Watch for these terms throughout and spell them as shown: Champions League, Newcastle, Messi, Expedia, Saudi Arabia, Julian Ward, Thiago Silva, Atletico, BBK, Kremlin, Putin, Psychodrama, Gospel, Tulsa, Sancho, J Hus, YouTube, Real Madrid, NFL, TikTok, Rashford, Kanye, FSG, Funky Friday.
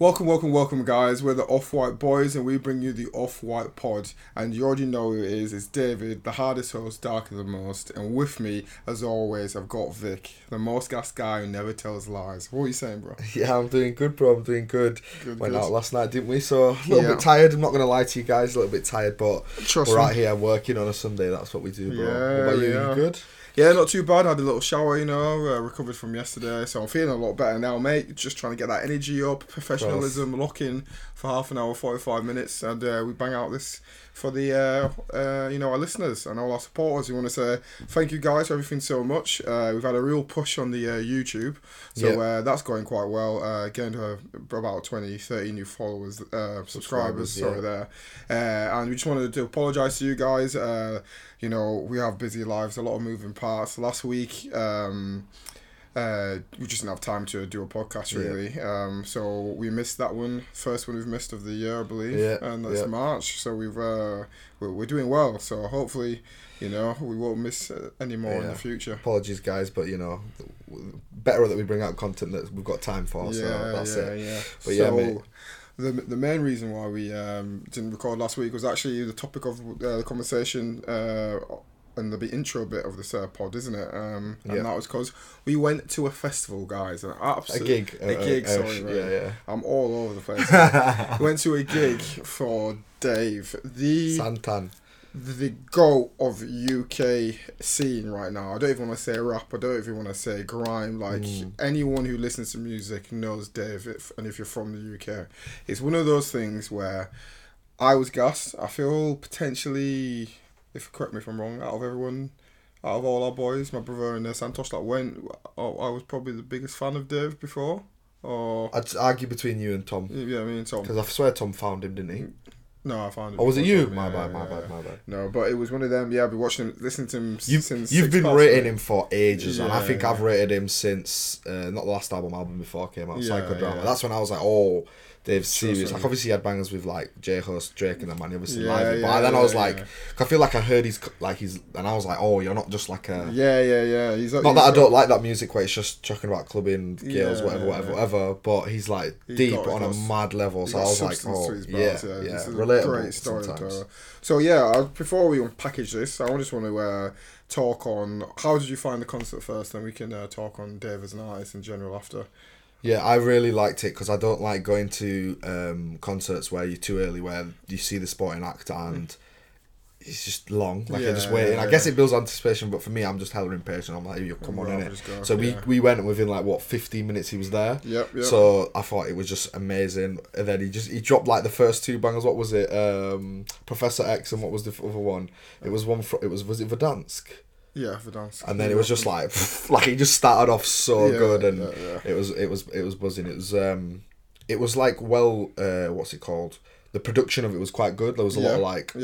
Welcome, guys. We're the Off-White Boys, and we bring you the Off-White Pod. And you already know who it is. It's David, the hardest host, darker the most. And with me, as always, I've got Vic, the most gas guy who never tells lies. What are you saying, bro? Yeah, I'm doing good, bro. Good, went out last night, didn't we? So, a little bit tired. I'm not going to lie to you guys, a little bit tired, but we're out here working on a Sunday. That's what we do, bro. Yeah, what about you? You good? Yeah, not too bad. I had a little shower, recovered from yesterday. So I'm feeling a lot better now, mate. Just trying to get that energy up, professionalism, lock in for half an hour, 45 minutes. And we bang out this for the, our listeners and all our supporters. We want to say thank you guys for everything so much. We've had a real push on the YouTube. So that's going quite well. Gained about 20, 30 new followers, subscribers. And we just wanted to apologise to you guys. We have busy lives, a lot of moving parts. Last week, we just didn't have time to do a podcast, really. So we missed that one. First one we've missed of the year, I believe. Yeah. And that's March. So we're doing well. So hopefully, we won't miss any more in the future. Apologies, guys, but, better that we bring out content that we've got time for. So that's it. But mate. The main reason why we didn't record last week was actually the topic of the conversation and the intro bit of the pod, isn't it? And that was because we went to a festival, guys. A gig. I'm all over the place. Went to a gig for Dave, the goat of UK scene right now. I don't even want to say rap. I don't even want to say grime. Anyone who listens to music knows Dave, and if you're from the UK. It's one of those things where I was gassed. I feel potentially... If correct me if I'm wrong, out of all our boys, my brother and Santosh that went, I was probably the biggest fan of Dave before. Or I'd argue between you and Tom. Yeah, me and Tom. Because I swear Tom found him, didn't he? No, I found him. Oh, was it you? Tom, my bad. No, but it was one of them. Yeah, I've been watching him, listening to him since. You've been rating him for ages, and I think I've rated him since not the last album before it came out, Psychodrama. Yeah. That's when I was like, oh. Dave's serious. Like, obviously, he had bangers with, J Hus, Drake, and them, and obviously, live. But then I was I feel like I heard he's, and I was like, oh, you're not just like a... Yeah. I don't like that music where it's just talking about clubbing, girls, whatever, but he's, deep on a mad level, so I was like, oh, yeah. Relatable great story sometimes. So, before we unpackage this, I just want to... talk on how did you find the concert first, and we can talk on Dave as an artist in general after. Yeah, I really liked it because I don't like going to concerts where you're too early, where you see the sporting act and it's just long. You're just waiting. I guess it builds anticipation, but for me, I'm just hella impatient. I'm like, hey, come on, innit? So we went and within 15 minutes he was there. Yep. So I thought it was just amazing. And then he dropped the first two bangers. What was it? Professor X and what was the other one? It was one. Was it Verdansk? Yeah, for dance. And then it was just he just started off so good, and it was buzzing. It was what's it called? The production of it was quite good. There was a lot of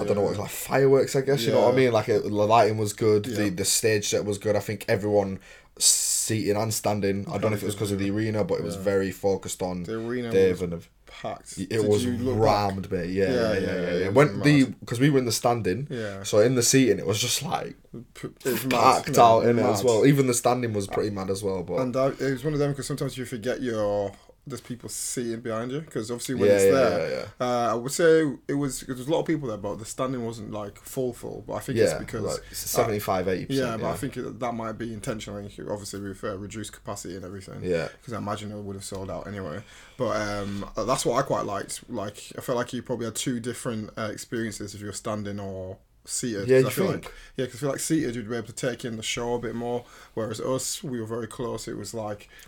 I don't know what it was fireworks, I guess. You know what I mean? The lighting was good. Yeah. The stage set was good. I think everyone. Seating and standing. I don't know if it was because of the arena, but it was very focused on the arena. Dave was packed. It was rammed, mate. Yeah. Because we were in the standing. Yeah. So in the seating, it was just packed out in it as well. Even the standing was pretty mad as well. But it was one of them because sometimes you forget there's people seating behind you because obviously when it's there, I would say there was a lot of people there, but the standing wasn't full. But I think it's because it's 75-80%. Yeah, but I think that might be intentional. Obviously, we've reduced capacity and everything. Yeah, because I imagine it would have sold out anyway. But that's what I quite liked. I felt like you probably had two different experiences if you're standing or seated. Yeah, because I feel like seated you'd be able to take in the show a bit more, whereas us, we were very close. It was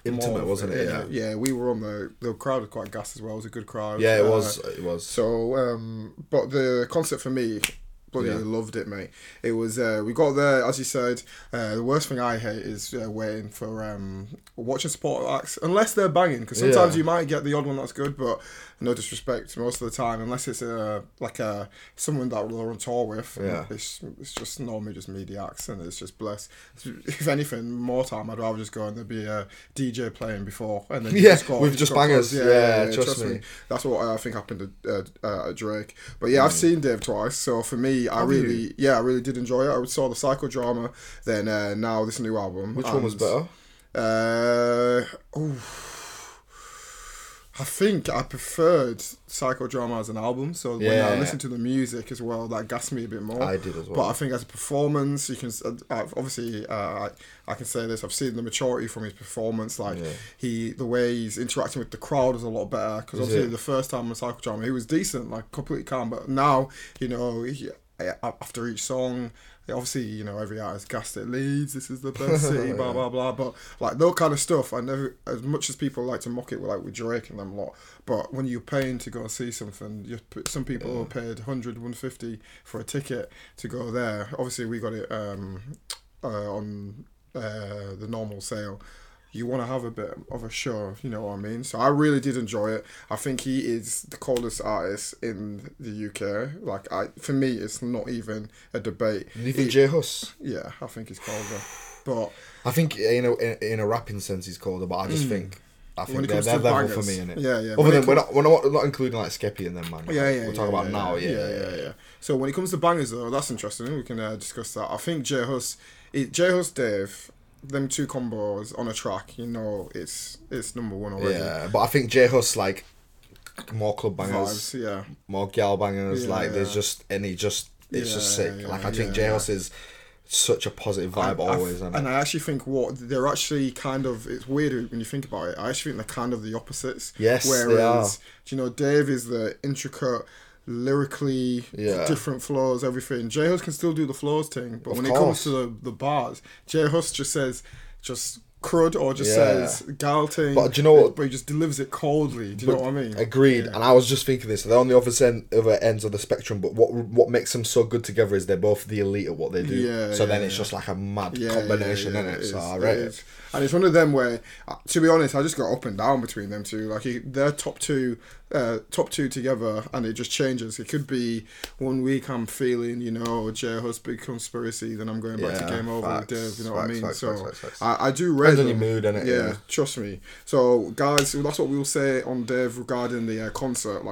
intimate, wasn't it? Yeah, we were on the crowd was quite gassed as well. It was a good crowd. Yeah, it was. So, but the concert for me, bloody loved it, mate. It was we got there, as you said. The worst thing I hate is waiting for watching support acts unless they're banging, because sometimes you might get the odd one that's good, but no disrespect, most of the time unless it's someone that we're on tour with, it's just normally just media acts, and it's just blessed. If anything, more time I'd rather just go and there'd be a DJ playing before, and then we've just bangers. Trust me, that's what I think happened to Drake. But I've seen Dave twice, so for me, I really did enjoy it. I saw the Psychodrama, then now this new album. Which one was better? I think I preferred Psychodrama as an album, so when I listened to the music as well, that gassed me a bit more. I did as well. But I think as a performance, you can obviously I can say this. I've seen the maturity from his performance. The way he's interacting with the crowd is a lot better because obviously the first time on Psychodrama he was decent, like completely calm. But now after each song. Obviously, every artist gassed at Leeds, this is the best city, blah, blah, blah. But, that kind of stuff, I never, as much as people like to mock it with Drake and them lot, but when you're paying to go and see something, some people who paid 100, 150 for a ticket to go there. Obviously, we got it on the normal sale. You want to have a bit of a show, you know what I mean? So I really did enjoy it. I think he is the coldest artist in the UK. For me, it's not even a debate. And you think J Hus? Yeah, I think he's colder. But I think, in a rapping sense, he's colder, but I just think... I think they're their level for me, innit? Yeah, yeah. Other than we're not including Skeppy and them, man. Yeah, yeah. We'll talk about now. Yeah. So when it comes to bangers, though, that's interesting. We can discuss that. I think J Hus, Dave... them two combos on a track, it's number one already. Yeah, but I think J Hus more club bangers, more gal bangers. There's just it's just sick. I think J Hus is such a positive vibe always. And I actually think they're actually kind of, it's weird when you think about it. I actually think they're kind of the opposites. Yes, whereas, they are. Dave is the intricate, lyrically different flows, everything. J Hus can still do the flows thing, but when it comes to the bars, J Hus just says crud or just says gal thing. But do you know what? But he just delivers it coldly. Do you know what I mean? Agreed. Yeah. And I was just thinking this. They're on the other ends of the spectrum, but what makes them so good together is they're both the elite at what they do. Yeah. So then it's just a mad combination, isn't it? So I rate it. And it's one of them where, to be honest, I just got up and down between them two. They're top two together, and it just changes. It could be one week I'm feeling, J Hus big conspiracy, then I'm going back to Game Over with Dave, Facts. I do rate them. Mood, innit? Yeah, trust me. So guys, that's what we'll say on Dave regarding the concert.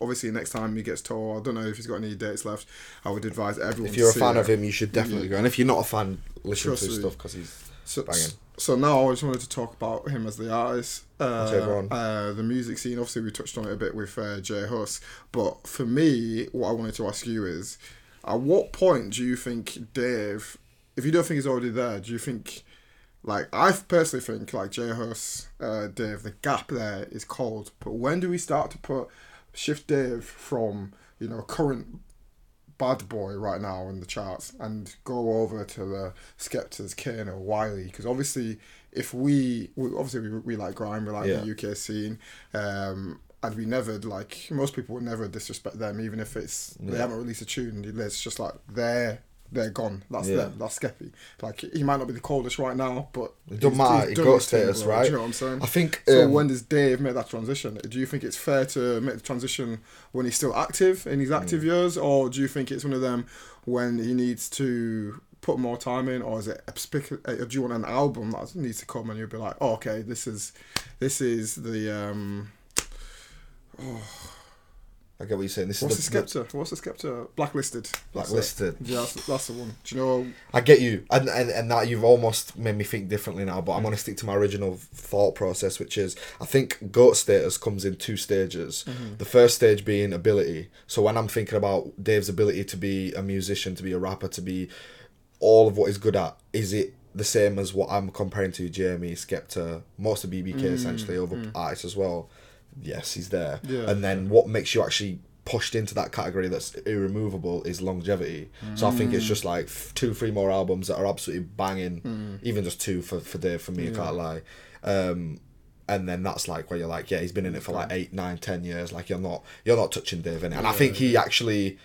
Obviously next time he gets tour, I don't know if he's got any dates left, I would advise everyone. If you're a fan of him, you should definitely go. And if you're not a fan, listen to his stuff because he's banging. So now I just wanted to talk about him as the artist, the music scene. Obviously, we touched on it a bit with J Hus, but for me, what I wanted to ask you is, at what point do you think Dave, if you don't think he's already there, do you think, I personally think, J Hus, Dave, the gap there is cold, but when do we start to shift Dave from, current bad boy right now in the charts and go over to the Skeptas, Kane or Wiley? Because obviously we like grime, we like the UK scene, and we never, most people would never disrespect them, even if it's they haven't released a tune. It's just they're gone. That's them. That's Skeppy. He might not be the coldest right now, but it doesn't matter. It goes status, right? Do you know what I'm saying? I think. So when does Dave make that transition? Do you think it's fair to make the transition when he's still active in his active years, or do you think it's one of them when he needs to put more time in, or is it? Do you want an album that needs to come and you'll be like, oh, okay, this is the. I get what you're saying. What's the Skepta? Blacklisted. Yeah, that's the one. Do you know? I get you. And that you've almost made me think differently now, but I'm going to stick to my original thought process, which is, I think GOAT status comes in two stages. Mm-hmm. The first stage being ability. So when I'm thinking about Dave's ability to be a musician, to be a rapper, to be all of what he's good at, is it the same as what I'm comparing to Jamie, Skepta, most of BBK essentially, other artists as well? Yes, he's there. Yeah. And then what makes you actually pushed into that category that's irremovable is longevity. Mm. So I think it's just 2-3 more albums that are absolutely banging, even just two for Dave, for me, I can't lie. And then that's where you're he's been in it for 8, 9, 10 years. You're not touching Dave, innit? And I think he actually...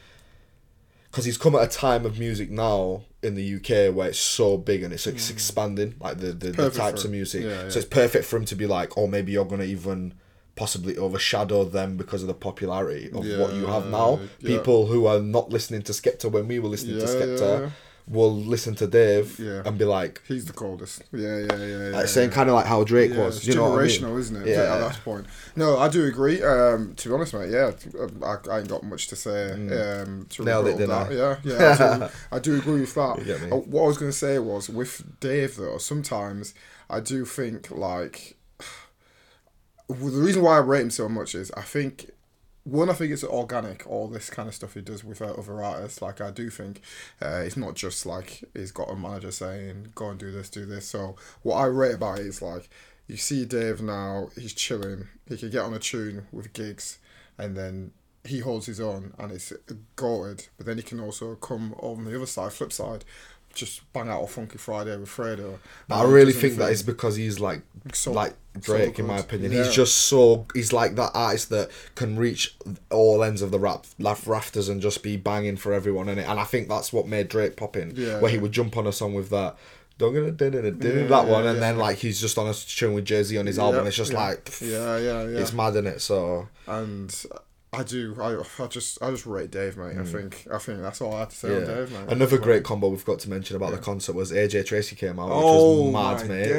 Because he's come at a time of music now in the UK where it's so big and it's expanding, the types of music. Yeah, yeah. So it's perfect for him to be maybe you're going to even... possibly overshadow them because of the popularity of what you have now. Yeah. People who are not listening to Skepta when we were listening to Skepta will listen to Dave and be like... He's the coldest. Same kind of how Drake was. It's generational, know what I mean? Isn't it? Yeah. At that point. No, I do agree. To be honest, mate, I ain't got much to say. To nailed it, didn't that. I? Yeah. I do agree with that. What I was going to say was, with Dave, though, sometimes I do think, the reason why I rate him so much is I think it's organic, all this kind of stuff he does with other artists. Like, I do think it's not just like he's got a manager saying, go and do this. So what I rate about it is, like, you see Dave now, he's chilling. He can get on a tune with gigs and then he holds his own and it's goated. But then he can also come on the other side, flip side, just bang out a Funky Friday with Fredo. I really think that is because he's like Drake, in my opinion. Yeah. He's just so, he's like that artist that can reach all ends of the rafters and just be banging for everyone in it. And I think that's what made Drake pop in, where he would jump on a song with that. Then like he's just on a tune with Jay Z on his album. It's just it's mad in it. So and. I just rate Dave, mate. I think that's all I had to say on Dave, mate. Another great combo we've got to mention about the concert was AJ Tracey came out, which was mad, mate.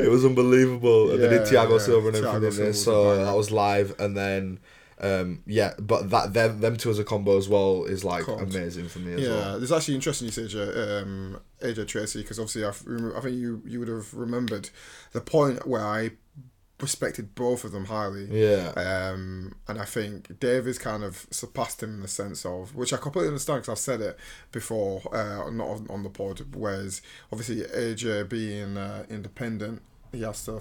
It was unbelievable. And they did Thiago Silva and everything in it, so that was live. And then but that them two as a combo as well is like amazing for me as well. Yeah, it's actually interesting you say AJ Tracey, because obviously I think you would have remembered the point where I respected both of them highly. Yeah. And I think Dave has kind of surpassed him in the sense of, which I completely understand because I've said it before, not on the pod, whereas obviously AJ being independent, he has to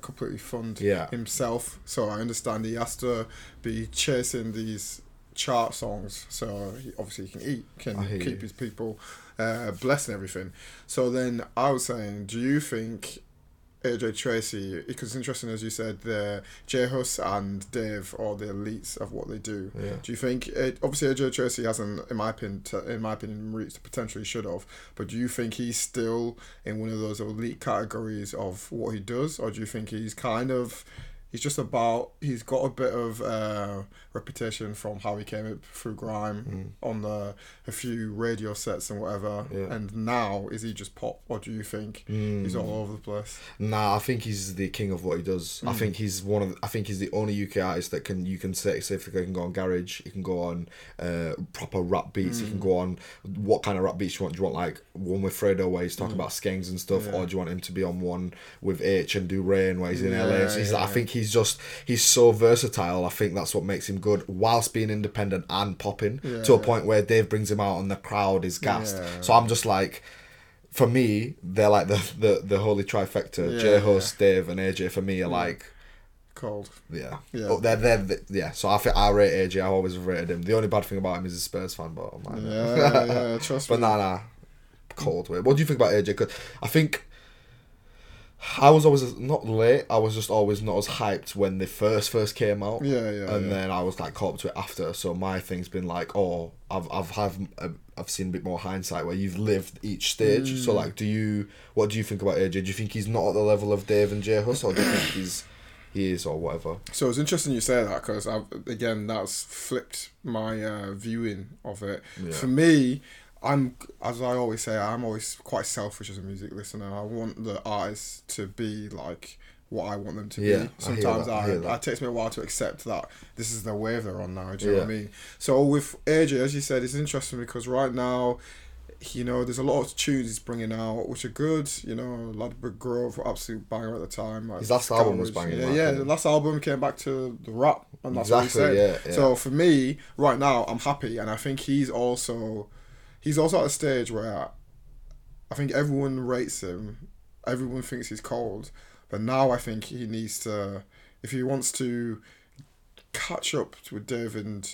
completely fund himself. So I understand he has to be chasing these chart songs. So obviously he can eat, can keep his people blessed and everything. So then I was saying, do you think AJ Tracey, because it's interesting, as you said, the J Hus and Dave are the elites of what they do. Yeah. Do you think obviously AJ Tracey hasn't, in my opinion, reached the potential he should have? But do you think he's still in one of those elite categories of what he does, or do you think he's kind of he's got a bit of reputation from how he came up through grime on a few radio sets and whatever, and now is he just pop, or do you think he's all over the place? Nah, I think he's the king of what he does. I think he's he's the only UK artist that you can say if he can go on garage, he can go on proper rap beats, he can go on what kind of rap beats you want. Do you want like one with Fredo where he's talking about skanks and stuff, or do you want him to be on one with H and do rain where he's in LA? So he's I think he's so versatile. I think that's what makes him good, whilst being independent and popping to a point where Dave brings him out and the crowd is gassed. So I'm just like, for me, they're like the holy trifecta. J Hus, Dave, and AJ for me are like cold. So I rate AJ. I always rated him. The only bad thing about him is a Spurs fan, but I'm like, trust me. But nah, cold. What do you think about AJ? Because I think I was always not late. I was just always not as hyped when they first came out. Then I was like caught up to it after. So my thing's been like, I've seen a bit more hindsight where you've lived each stage. So like, what do you think about AJ? Do you think he's not at the level of Dave and J Hus, or do you think he is or whatever? So it's interesting you say that, because again that's flipped my viewing of it. For me, I'm always quite selfish as a music listener. I want the artists to be like what I want them to be. Sometimes I it takes me a while to accept that this is the wave they're on now. Do you know what I mean? So with AJ, as you said, it's interesting because right now, there's a lot of tunes he's bringing out which are good. Ladbroke Grove, absolute banger at the time. His last album was banging. The last album came back to the rap, and that's what he said. So for me, right now, I'm happy, and I think he's also at a stage where I think everyone rates him, everyone thinks he's cold, but now I think he needs to, if he wants to catch up with Dave and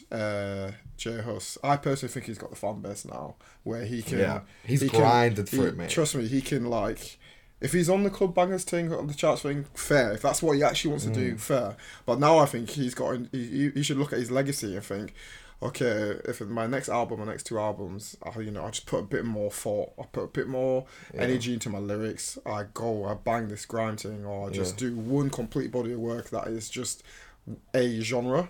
J Hus, I personally think he's got the fan base now where he can... Yeah, he's grinded for it, mate. Trust me, he can like... If he's on the club bangers thing, on the charts thing, fair. If that's what he actually wants to do, fair. But now I think he should look at his legacy and think, okay, if my next album, my next two albums, I just put a bit more thought, I put a bit more energy into my lyrics, I bang this grime thing, or I just do one complete body of work that is just a genre,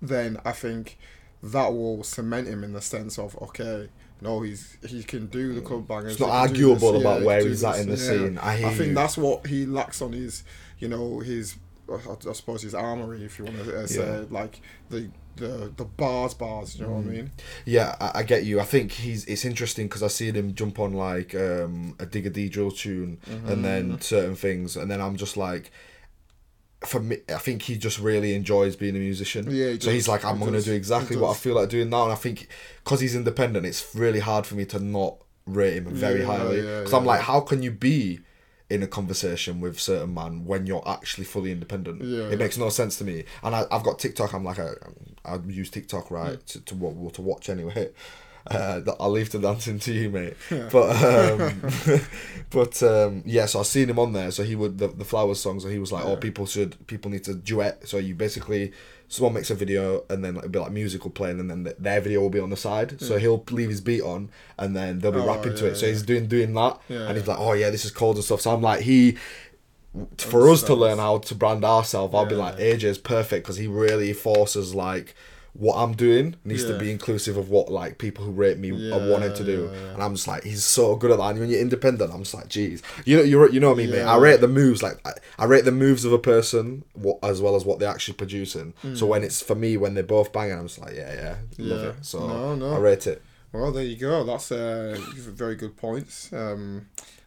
then I think that will cement him in the sense of, okay, no, he can do the club bangers. It's not arguable about where he's at in the scene. I think that's what he lacks on his I suppose his armory, if you want to say, like the bars, you know what I mean? Yeah, I get you. I think it's interesting because I see him jump on like a Digger D drill tune and then certain things, and then I'm just like, for me, I think he just really enjoys being a musician. Yeah, he does. So he's like, I'm going to do exactly what I feel like doing now, and I think because he's independent, it's really hard for me to not rate him very highly. Because I'm like, how can you be in a conversation with certain man when you're actually fully independent? It makes no sense to me. And I've got TikTok. I'm like, I use TikTok, right, to watch anyway. I'll leave the dancing to you, mate. Yeah. But yeah, so I've seen him on there. So he would, the Flowers song, so he was like, people need to duet. So you basically, someone makes a video and then it'll be like musical playing and then their video will be on the side. So he'll leave his beat on and then they'll be rapping to it. So he's doing that. Yeah, and he's like, oh yeah, this is cold and stuff. So I'm like, for us to learn how to brand ourselves, I'll be like, AJ is perfect because he really forces like, what I'm doing needs to be inclusive of what like people who rate me are wanting to do, and I'm just like, he's so good at that. And when you're independent, I'm just like, geez, you know what I mean, mate. I rate the moves, like I rate the moves of a person as well as what they're actually producing. So when it's for me, when they're both banging, I'm just like, love it. So I rate it. Well, there you go. That's very good points.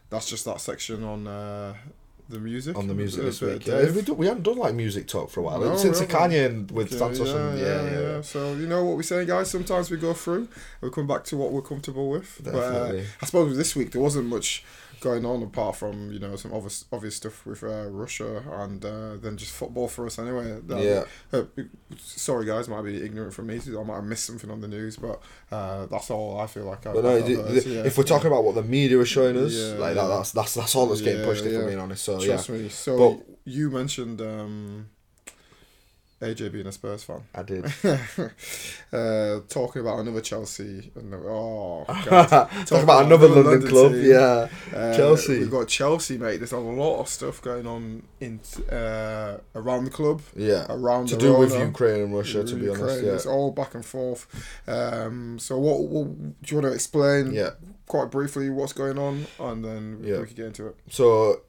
That's just that section on. The music this week. Yeah. We haven't done like music talk for a while since the Kanye and with Sancho. Yeah. So you know what we're saying, guys. Sometimes we go through, we come back to what we're comfortable with. Definitely. But I suppose this week there wasn't much going on apart from some obvious stuff with Russia and then just football for us anyway. Sorry guys, might be ignorant from me. I might have missed something on the news, but that's all I feel like. If we're talking about what the media is showing us, that's all that's getting pushed. If I'm being honest, so trust me. So but, you mentioned AJ being a Spurs fan. I did. Talking about another Chelsea. Talk about another London club. Team. Yeah, Chelsea. We've got Chelsea, mate. There's a lot of stuff going on in around the club. Yeah, around to do with Ukraine and Russia. To be honest, it's all back and forth. So what do you want to explain? Yeah. Quite briefly, what's going on, and then we can get into it. So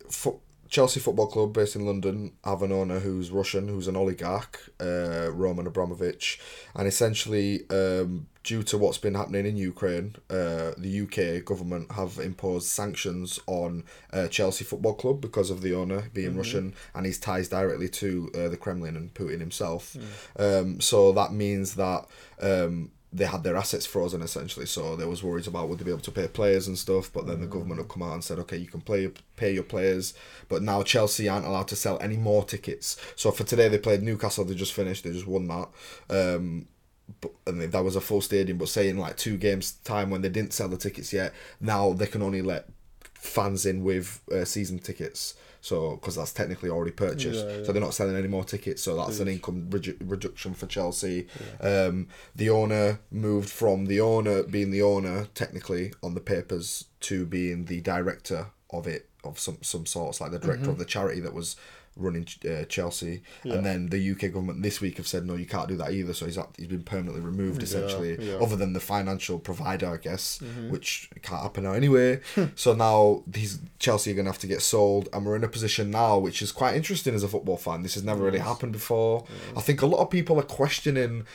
Chelsea Football Club, based in London, have an owner who's Russian, who's an oligarch, Roman Abramovich, and essentially due to what's been happening in Ukraine, the UK government have imposed sanctions on Chelsea Football Club because of the owner being Russian and his ties directly to the Kremlin and Putin himself. So that means that they had their assets frozen essentially, so there was worries about would they be able to pay players and stuff, but then the government have come out and said, okay, you can pay your players, but now Chelsea aren't allowed to sell any more tickets. So for today they played Newcastle, they just finished, they just won that, and that was a full stadium, but say in like 2 games time when they didn't sell the tickets yet, now they can only let fans in with season tickets. So, because that's technically already purchased, so they're not selling any more tickets. So that's an income reduction for Chelsea. Yeah. The owner moved from being the owner technically on the papers to being the director of it, of some sorts, like the director of the charity that was running Chelsea. Yeah. And then the UK government this week have said, no, you can't do that either. So he's been permanently removed essentially, other than the financial provider, I guess, which can't happen now anyway. So now Chelsea are going to have to get sold, and we're in a position now which is quite interesting as a football fan. This has never really happened before. I think a lot of people are questioning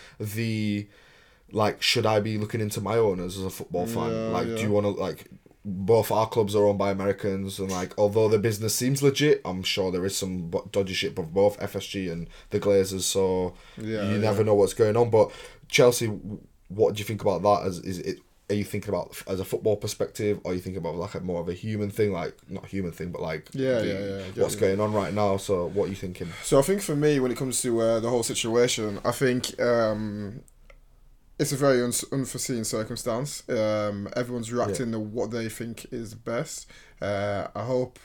should I be looking into my owners as a football fan? Do you want to both our clubs are owned by Americans, and although the business seems legit, I'm sure there is some dodgy shit of both FSG and the Glazers, so you never know what's going on. But Chelsea, what do you think about that? Are you thinking about as a football perspective, or are you thinking about more of a human thing, what's going on right now? So what are you thinking? So I think for me, when it comes to the whole situation, I think it's a very unforeseen circumstance. Everyone's reacting to what they think is best. I hope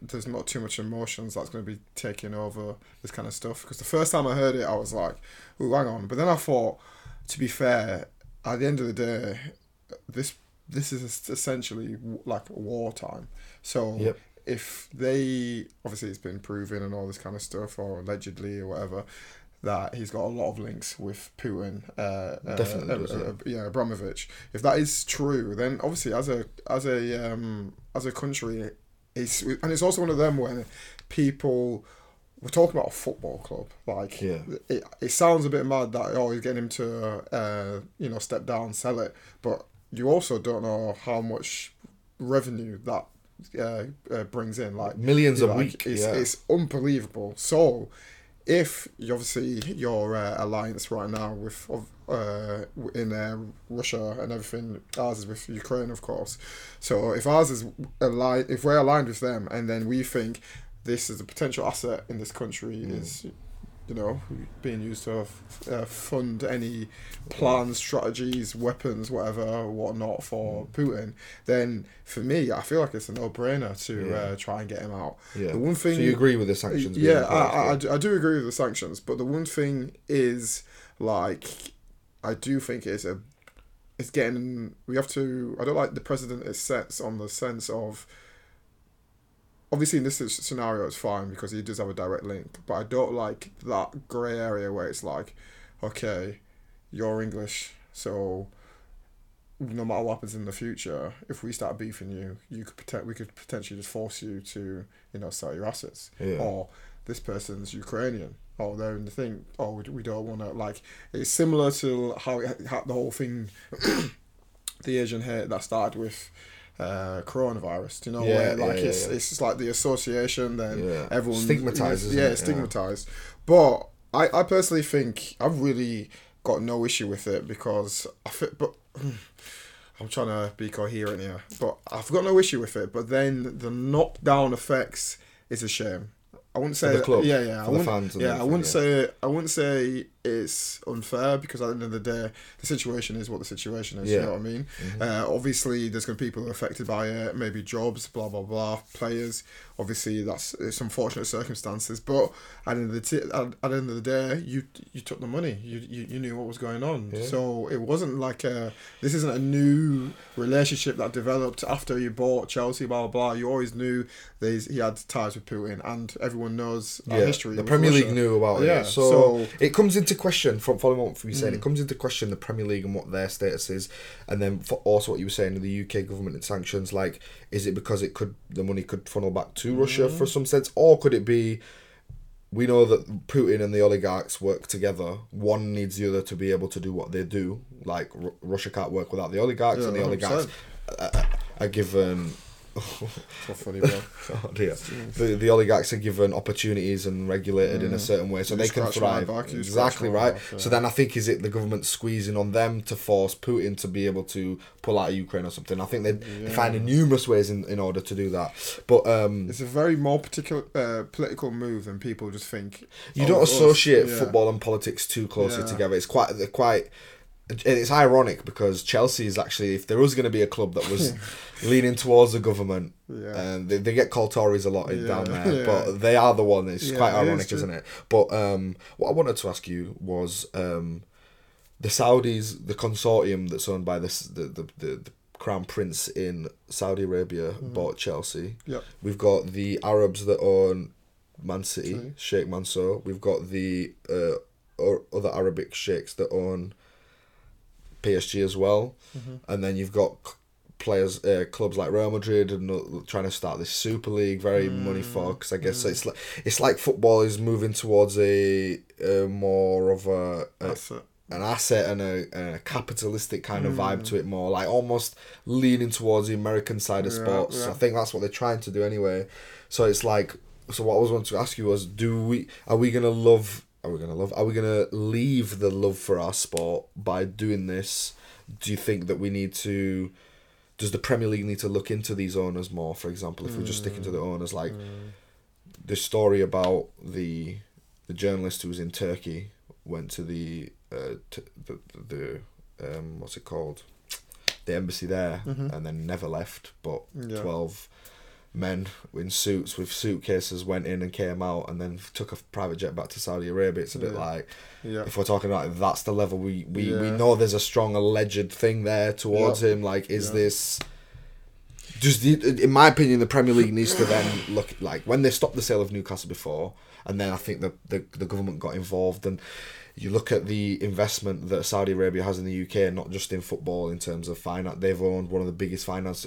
there's not too much emotions that's going to be taking over this kind of stuff. Because the first time I heard it, I was like, ooh, hang on. But then I thought, to be fair, at the end of the day, this is essentially like wartime. So if they... Obviously, it's been proven and all this kind of stuff, or allegedly or whatever, that he's got a lot of links with Putin, Abramovich. If that is true, then obviously as a country, it's also one of them where people we're talking about a football club. Like, yeah. It sounds a bit mad that he's getting him to, step down, sell it. But you also don't know how much revenue that brings in. Like millions a week. It's unbelievable. So, if you obviously your alliance right now with in Russia and everything, ours is with Ukraine, of course. So if ours is aligned, if we're aligned with them, and then we think this is a potential asset in this country is, being used to fund any plans, strategies, weapons, whatnot for Putin, then for me, I feel like it's a no-brainer to try and get him out. Yeah. The one thing, so you agree with the sanctions? Yeah, I do agree with the sanctions, but the one thing is, like, I do think I don't like the precedent it sets on the sense of, obviously in this scenario it's fine because he does have a direct link, but I don't like that grey area where it's like, okay, you're English, so no matter what happens in the future, if we start beefing you, we could potentially just force you to, sell your assets. Yeah. Or this person's Ukrainian. Oh, they're in the thing. Oh, we don't want to, like, it's similar to how the whole thing, the Asian hate that started with coronavirus. Do you know it's just like the association, then everyone stigmatizes. Stigmatized. But I personally think I've really got no issue with it because I'm trying to be coherent here. But I've got no issue with it. But then the knockdown effects is a shame. I wouldn't say I wouldn't say it's unfair because at the end of the day, the situation is what the situation is. Yeah. You know what I mean? Mm-hmm. Obviously, there's going to be people affected by it, maybe jobs, blah blah blah, players. Obviously, it's unfortunate circumstances, but at the end of the day, you took the money. You knew what was going on, so it wasn't like this isn't a new relationship that developed after you bought Chelsea. Blah blah blah. You always knew he had ties with Putin, and everyone knows our history. The Premier League knew about it. Yeah, so it comes into question from following on what you were saying. It comes into question the Premier League and what their status is, and then for also what you were saying, the UK government and sanctions. Like, is it because the money could funnel back to Russia for some sense, or could it be we know that Putin and the oligarchs work together, one needs the other to be able to do what they do, like Russia can't work without the oligarchs, and the 100%. Oligarchs are given funny, oh dear. The oligarchs are given opportunities and regulated in a certain way so they can thrive. Back, exactly right. Back, yeah. So then I think, is it the government squeezing on them to force Putin to be able to pull out of Ukraine or something? I think they're finding numerous ways in order to do that. But it's a very more particular political move than people just think. You don't associate football and politics too closely together. It's quite. It's ironic because Chelsea is actually, if there was going to be a club that was leaning towards the government, they get called Tories a lot down there, but they are the one. It's quite ironic, isn't it? But what I wanted to ask you was the Saudis, the consortium that's owned by the Crown Prince in Saudi Arabia bought Chelsea. Yep. We've got the Arabs that own Man City, Sheikh Mansour. We've got the other Arabic sheikhs that own PSG as well, and then you've got players, clubs like Real Madrid and trying to start this Super League, very money focused, I guess. So it's like football is moving towards a more of an asset and a capitalistic kind of vibe to it, more like almost leaning towards the American side of sports. Yeah. So I think that's what they're trying to do anyway. So it's like, so what I was wanting to ask you was, are we gonna leave the love for our sport by doing this? Do you think that we need to? Does the Premier League need to look into these owners more? For example, if we're just sticking to the owners, like the story about the journalist who was in Turkey, went to the what's it called, the embassy there, and then never left, but 12. Men in suits with suitcases went in and came out and then took a private jet back to Saudi Arabia. It's a bit like, if we're talking about it, that's the level we know there's a strong alleged thing there towards him. Like, is this just, in my opinion, the Premier League needs to then look, like when they stopped the sale of Newcastle before, and then I think the government got involved, and you look at the investment that Saudi Arabia has in the UK, not just in football, in terms of finance. They've owned one of the biggest finance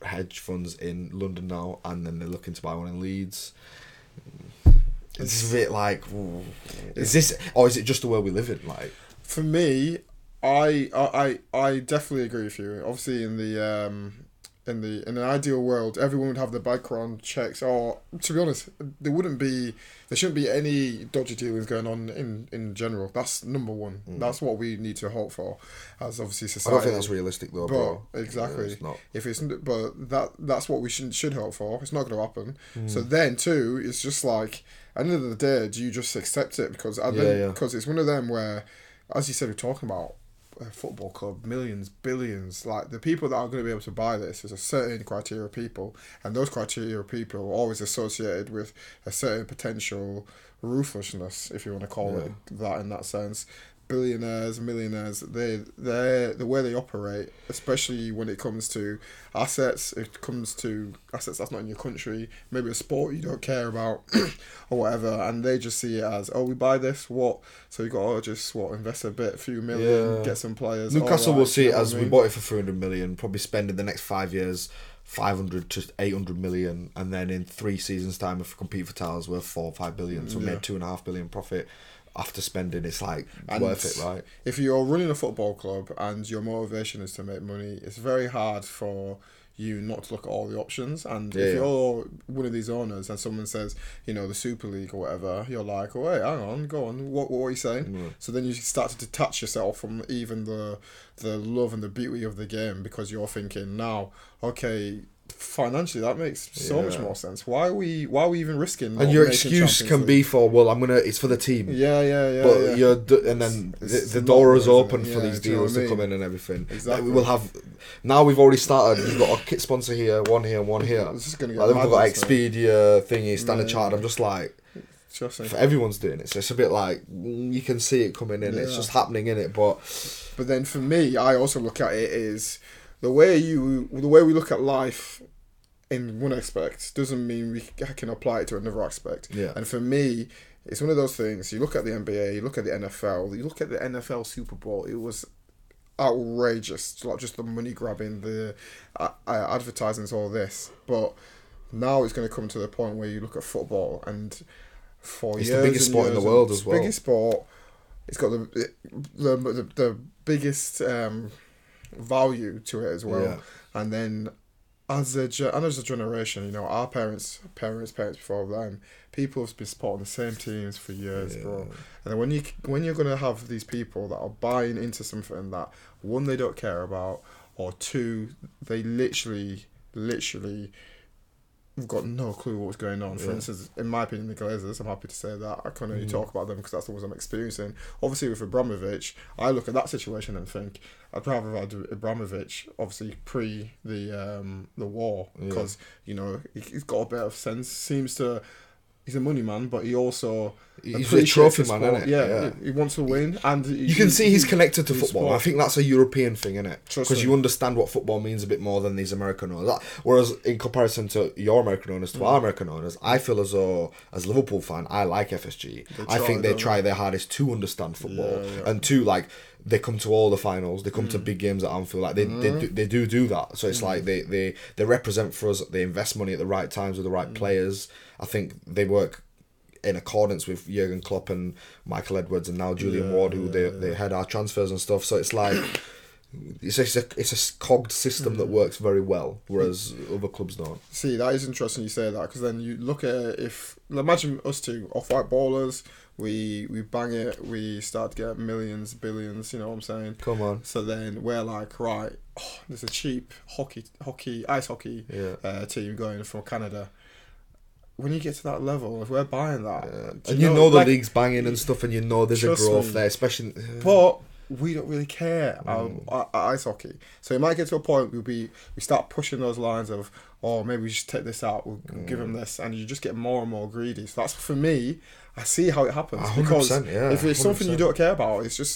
hedge funds in London now, and then they're looking to buy one in Leeds. It's a bit like, ooh, is this, or is it just the world we live in? Like, for me, I definitely agree with you. Obviously, in an ideal world, everyone would have their background checks. Or to be honest, there shouldn't be any dodgy dealings going on in general. That's number one. Mm. That's what we need to hope for, as obviously society. I don't think that's realistic though. But exactly, yeah, it's not. That's what we should hope for. It's not going to happen. Mm. So then too, it's just like at the end of the day, do you just accept it? Because it's one of them where, as you said, we're talking about a football club, millions, billions, like the people that are going to be able to buy this is a certain criteria of people, and those criteria of people are always associated with a certain potential ruthlessness, if you want to call it that in that sense. Billionaires, millionaires, they the way they operate, especially when it comes to assets, that's not in your country, maybe a sport you don't care about or whatever, and they just see it as, oh, we buy this, what? So you got to just, invest a bit, a few million, get some players. Newcastle will see it as, we bought it for 300 million, probably spending the next 5 years 500 to 800 million, and then in 3 seasons' time, if we compete for titles, we're 4 or 5 billion, so we made 2.5 billion profit. After spending, it's like worth it, right? If you're running a football club and your motivation is to make money, it's very hard for you not to look at all the options. And if you're one of these owners and someone says, the Super League or whatever, you're like, oh, wait, hang on, go on, what are you saying? Yeah. So then you start to detach yourself from even the love and the beauty of the game, because you're thinking now, okay, financially that makes so much more sense. Why are we even risking? And your excuse can be for, it's for the team. Yeah. But the door is open for these deals to come in and everything. Exactly. Like we've already started. We've got a kit sponsor here, one here, one here. It's just gonna get mad. We've got Expedia thingy, Standard Chartered. I'm just like, everyone's doing it, so it's a bit like you can see it coming in. Yeah. It's just happening in it, but then for me, I also look at it is, the way we look at life in one aspect doesn't mean we can apply it to another aspect. Yeah. And for me, it's one of those things. You look at the NBA, you look at the NFL, you look at the NFL Super Bowl. It was outrageous, like just the money grabbing, the advertisements, all this. But now it's going to come to the point where you look at football, and it's the biggest sport in the world as well. Biggest sport. It's got the biggest value to it as well, and then as a generation, our parents before them, people have been supporting the same teams for years, bro. And then when you're gonna have these people that are buying into something that, one, they don't care about, or two, they literally have got no clue what's going on. For instance, in my opinion, the Glazers, I'm happy to say that I can only talk about them because that's the ones I'm experiencing. Obviously, with Abramovich, I look at that situation and think, I'd rather have Abramovich, obviously pre the war, because he's got a bit of sense. He's a money man, but he also, he's a trophy man, isn't it? Yeah, he wants to win, and you can see he's connected to football. Sport. I think that's a European thing, isn't it? Because you understand what football means a bit more than these American owners. Whereas in comparison to your American owners, to our American owners, I feel as though, as a Liverpool fan, I like FSG. I think they try their hardest to understand football, and to like. They come to all the finals. They come to big games at Anfield. Like they do that. So it's like they represent for us. They invest money at the right times with the right players. I think they work in accordance with Jurgen Klopp and Michael Edwards and now Julian Ward, who they head our transfers and stuff. So it's like it's a cogged system that works very well, whereas other clubs don't. See, that is interesting you say that, because then you look at it, imagine us two off-white ballers. We bang it, we start to get millions, billions, you know what I'm saying? Come on. So then we're like, right, there's a cheap ice hockey team going from Canada. When you get to that level, if we're buying that... Yeah. And you know the league's banging and stuff, and there's a growth there, especially... But we don't really care about ice hockey. So it might get to a point we start pushing those lines of, maybe we should take this out, we'll give them this, and you just get more and more greedy. So that's, for me... I see how it happens, because if it's something you don't care about, it's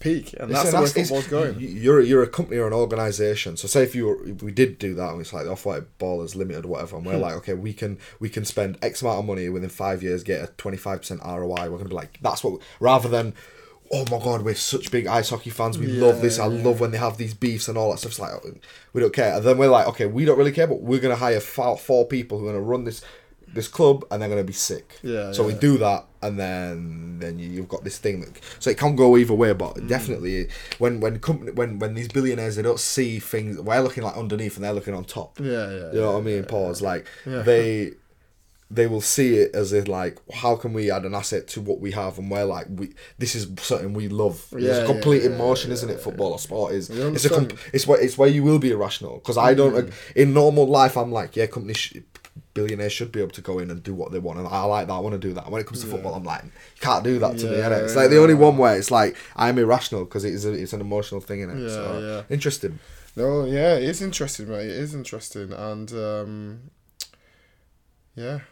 peak, and that's where football's going. You're a company or an organisation. So say if we did do that, and it's like the Off-White Ballers Limited or whatever, and we're like, okay, we can spend X amount of money within 5 years, get a 25% ROI. We're going to be like, that's what. Rather than, oh my god, we're such big ice hockey fans, we love this. I love when they have these beefs and all that stuff. It's like, we don't care, and then we're like, okay, we don't really care, but we're going to hire four people who are going to run this. this club and they're going to be sick. Yeah. So we do that, and then you've got this thing that, so it can go either way. But definitely, when these billionaires, they don't see things. We're looking like underneath and they're looking on top. Yeah. You know what I mean? Pause. Like they will see it as if, like, how can we add an asset to what we have, and we're like, this is something we love. It's a complete emotion, isn't it? Football or sport is. It's where you will be irrational, because I don't in normal life. I'm like, billionaires should be able to go in and do what they want, and I like that, I want to do that. When it comes to football, I'm like, you can't do that to me, innit? It's like the only one where it's like, I'm irrational, because it's an emotional thing, innit? Interesting. No, it is interesting, mate. It is interesting, and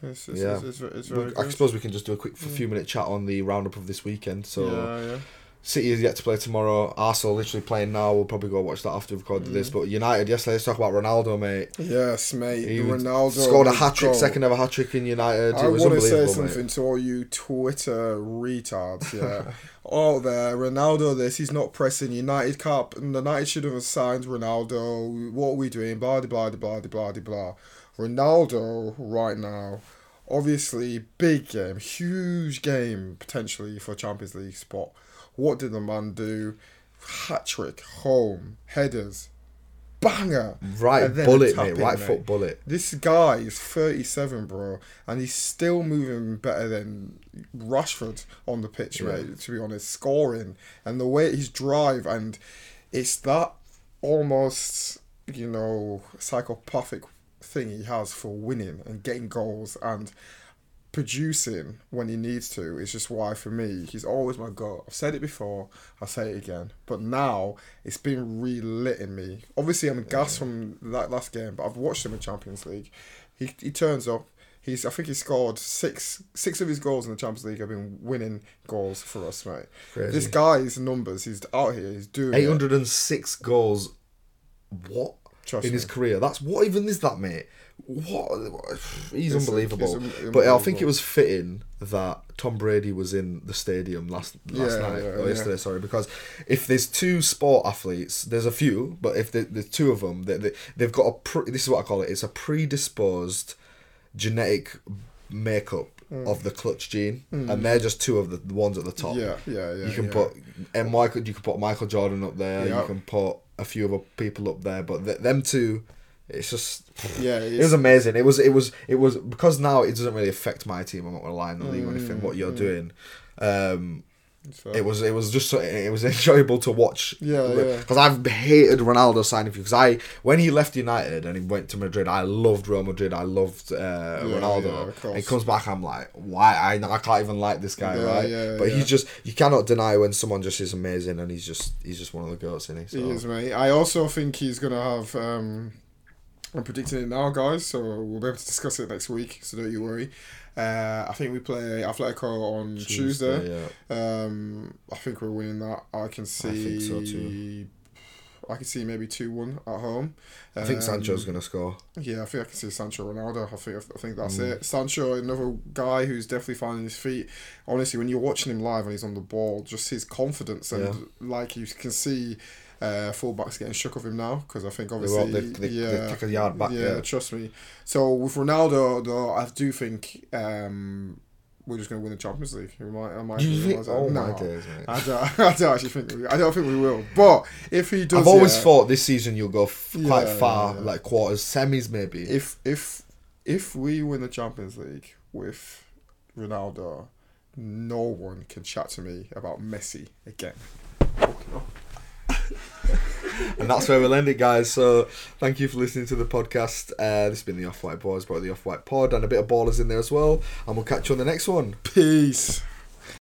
it's very good. I suppose we can just do a quick few minute chat on the roundup of this weekend. So City is yet to play tomorrow. Arsenal literally playing now. We'll probably go watch that after we've recorded this. But United yesterday, let's talk about Ronaldo, mate. Yes, mate. Ronaldo scored a hat-trick, second ever hat-trick in United. I want to say something, mate, to all you Twitter retards. Yeah. Oh, there, Ronaldo this, he's not pressing, United cap, and United should have signed Ronaldo, what are we doing, blah, blah, blah, blah, blah, blah. Ronaldo right now, obviously big game, huge game potentially for Champions League spot. What did the man do? Hat-trick, home, headers, banger. Right bullet, mate. Right foot bullet. This guy is 37, bro, and he's still moving better than Rashford on the pitch, mate, to be honest. Scoring, and the way his drive, and it's that almost, psychopathic thing he has for winning and getting goals and producing when he needs to. It's just why, for me, he's always my goat. I've said it before, I'll say it again, but now it's been relit in me. Obviously, I'm gassed from that last game, but I've watched him in Champions League. He turns up. I think he scored six of his goals in the Champions League have been winning goals for us, mate. Crazy. This guy's numbers. He's out here. He's doing 806 goals. What? Trust in his career. That's what even is that, mate? What? He's unbelievable. But I think it was fitting that Tom Brady was in the stadium yesterday, sorry, because if there's two sport athletes, there's a few, but if there's two of them, they've got this is what I call it, it's a predisposed genetic makeup of the clutch gene, and they're just two of the ones at the top. You can put you can put Michael Jordan up there, you can put a few other people up there, but them two, it's just it was amazing. It was because now it doesn't really affect my team. I'm not gonna lie, in the league or anything. What you're doing, it was enjoyable to watch. Because I've hated Ronaldo signing for you. Because when he left United and he went to Madrid, I loved Real Madrid. I loved Ronaldo. And he comes back, I'm like, why? I can't even like this guy, right? He's just, you cannot deny when someone just is amazing, and he's just one of the goats, isn't he? So. He is, mate. I also think he's gonna have. I'm predicting it now, guys, so we'll be able to discuss it next week, so don't you worry. I think we play Atletico on Tuesday. I think we're winning that. I think so too. I can see maybe 2-1 at home. I think Sancho's going to score. Yeah, I think I can see Sancho, Ronaldo. I think that's it. Sancho, another guy who's definitely finding his feet. Honestly, when you're watching him live and he's on the ball, just his confidence and you can see. Fullbacks getting shook of him now, because I think obviously they kick a yard back. Trust me. So with Ronaldo though, I do think we're just going to win the Champions League. I don't think we will. But if he does, I've always thought this season you'll go quite far, like quarters, semis maybe. If we win the Champions League with Ronaldo, no one can chat to me about Messi again. And that's where we'll end it, guys. So thank you for listening to the podcast. This has been the Off-White Boys, brought the Off-White Pod, and a bit of ballers in there as well, and we'll catch you on the next one. Peace.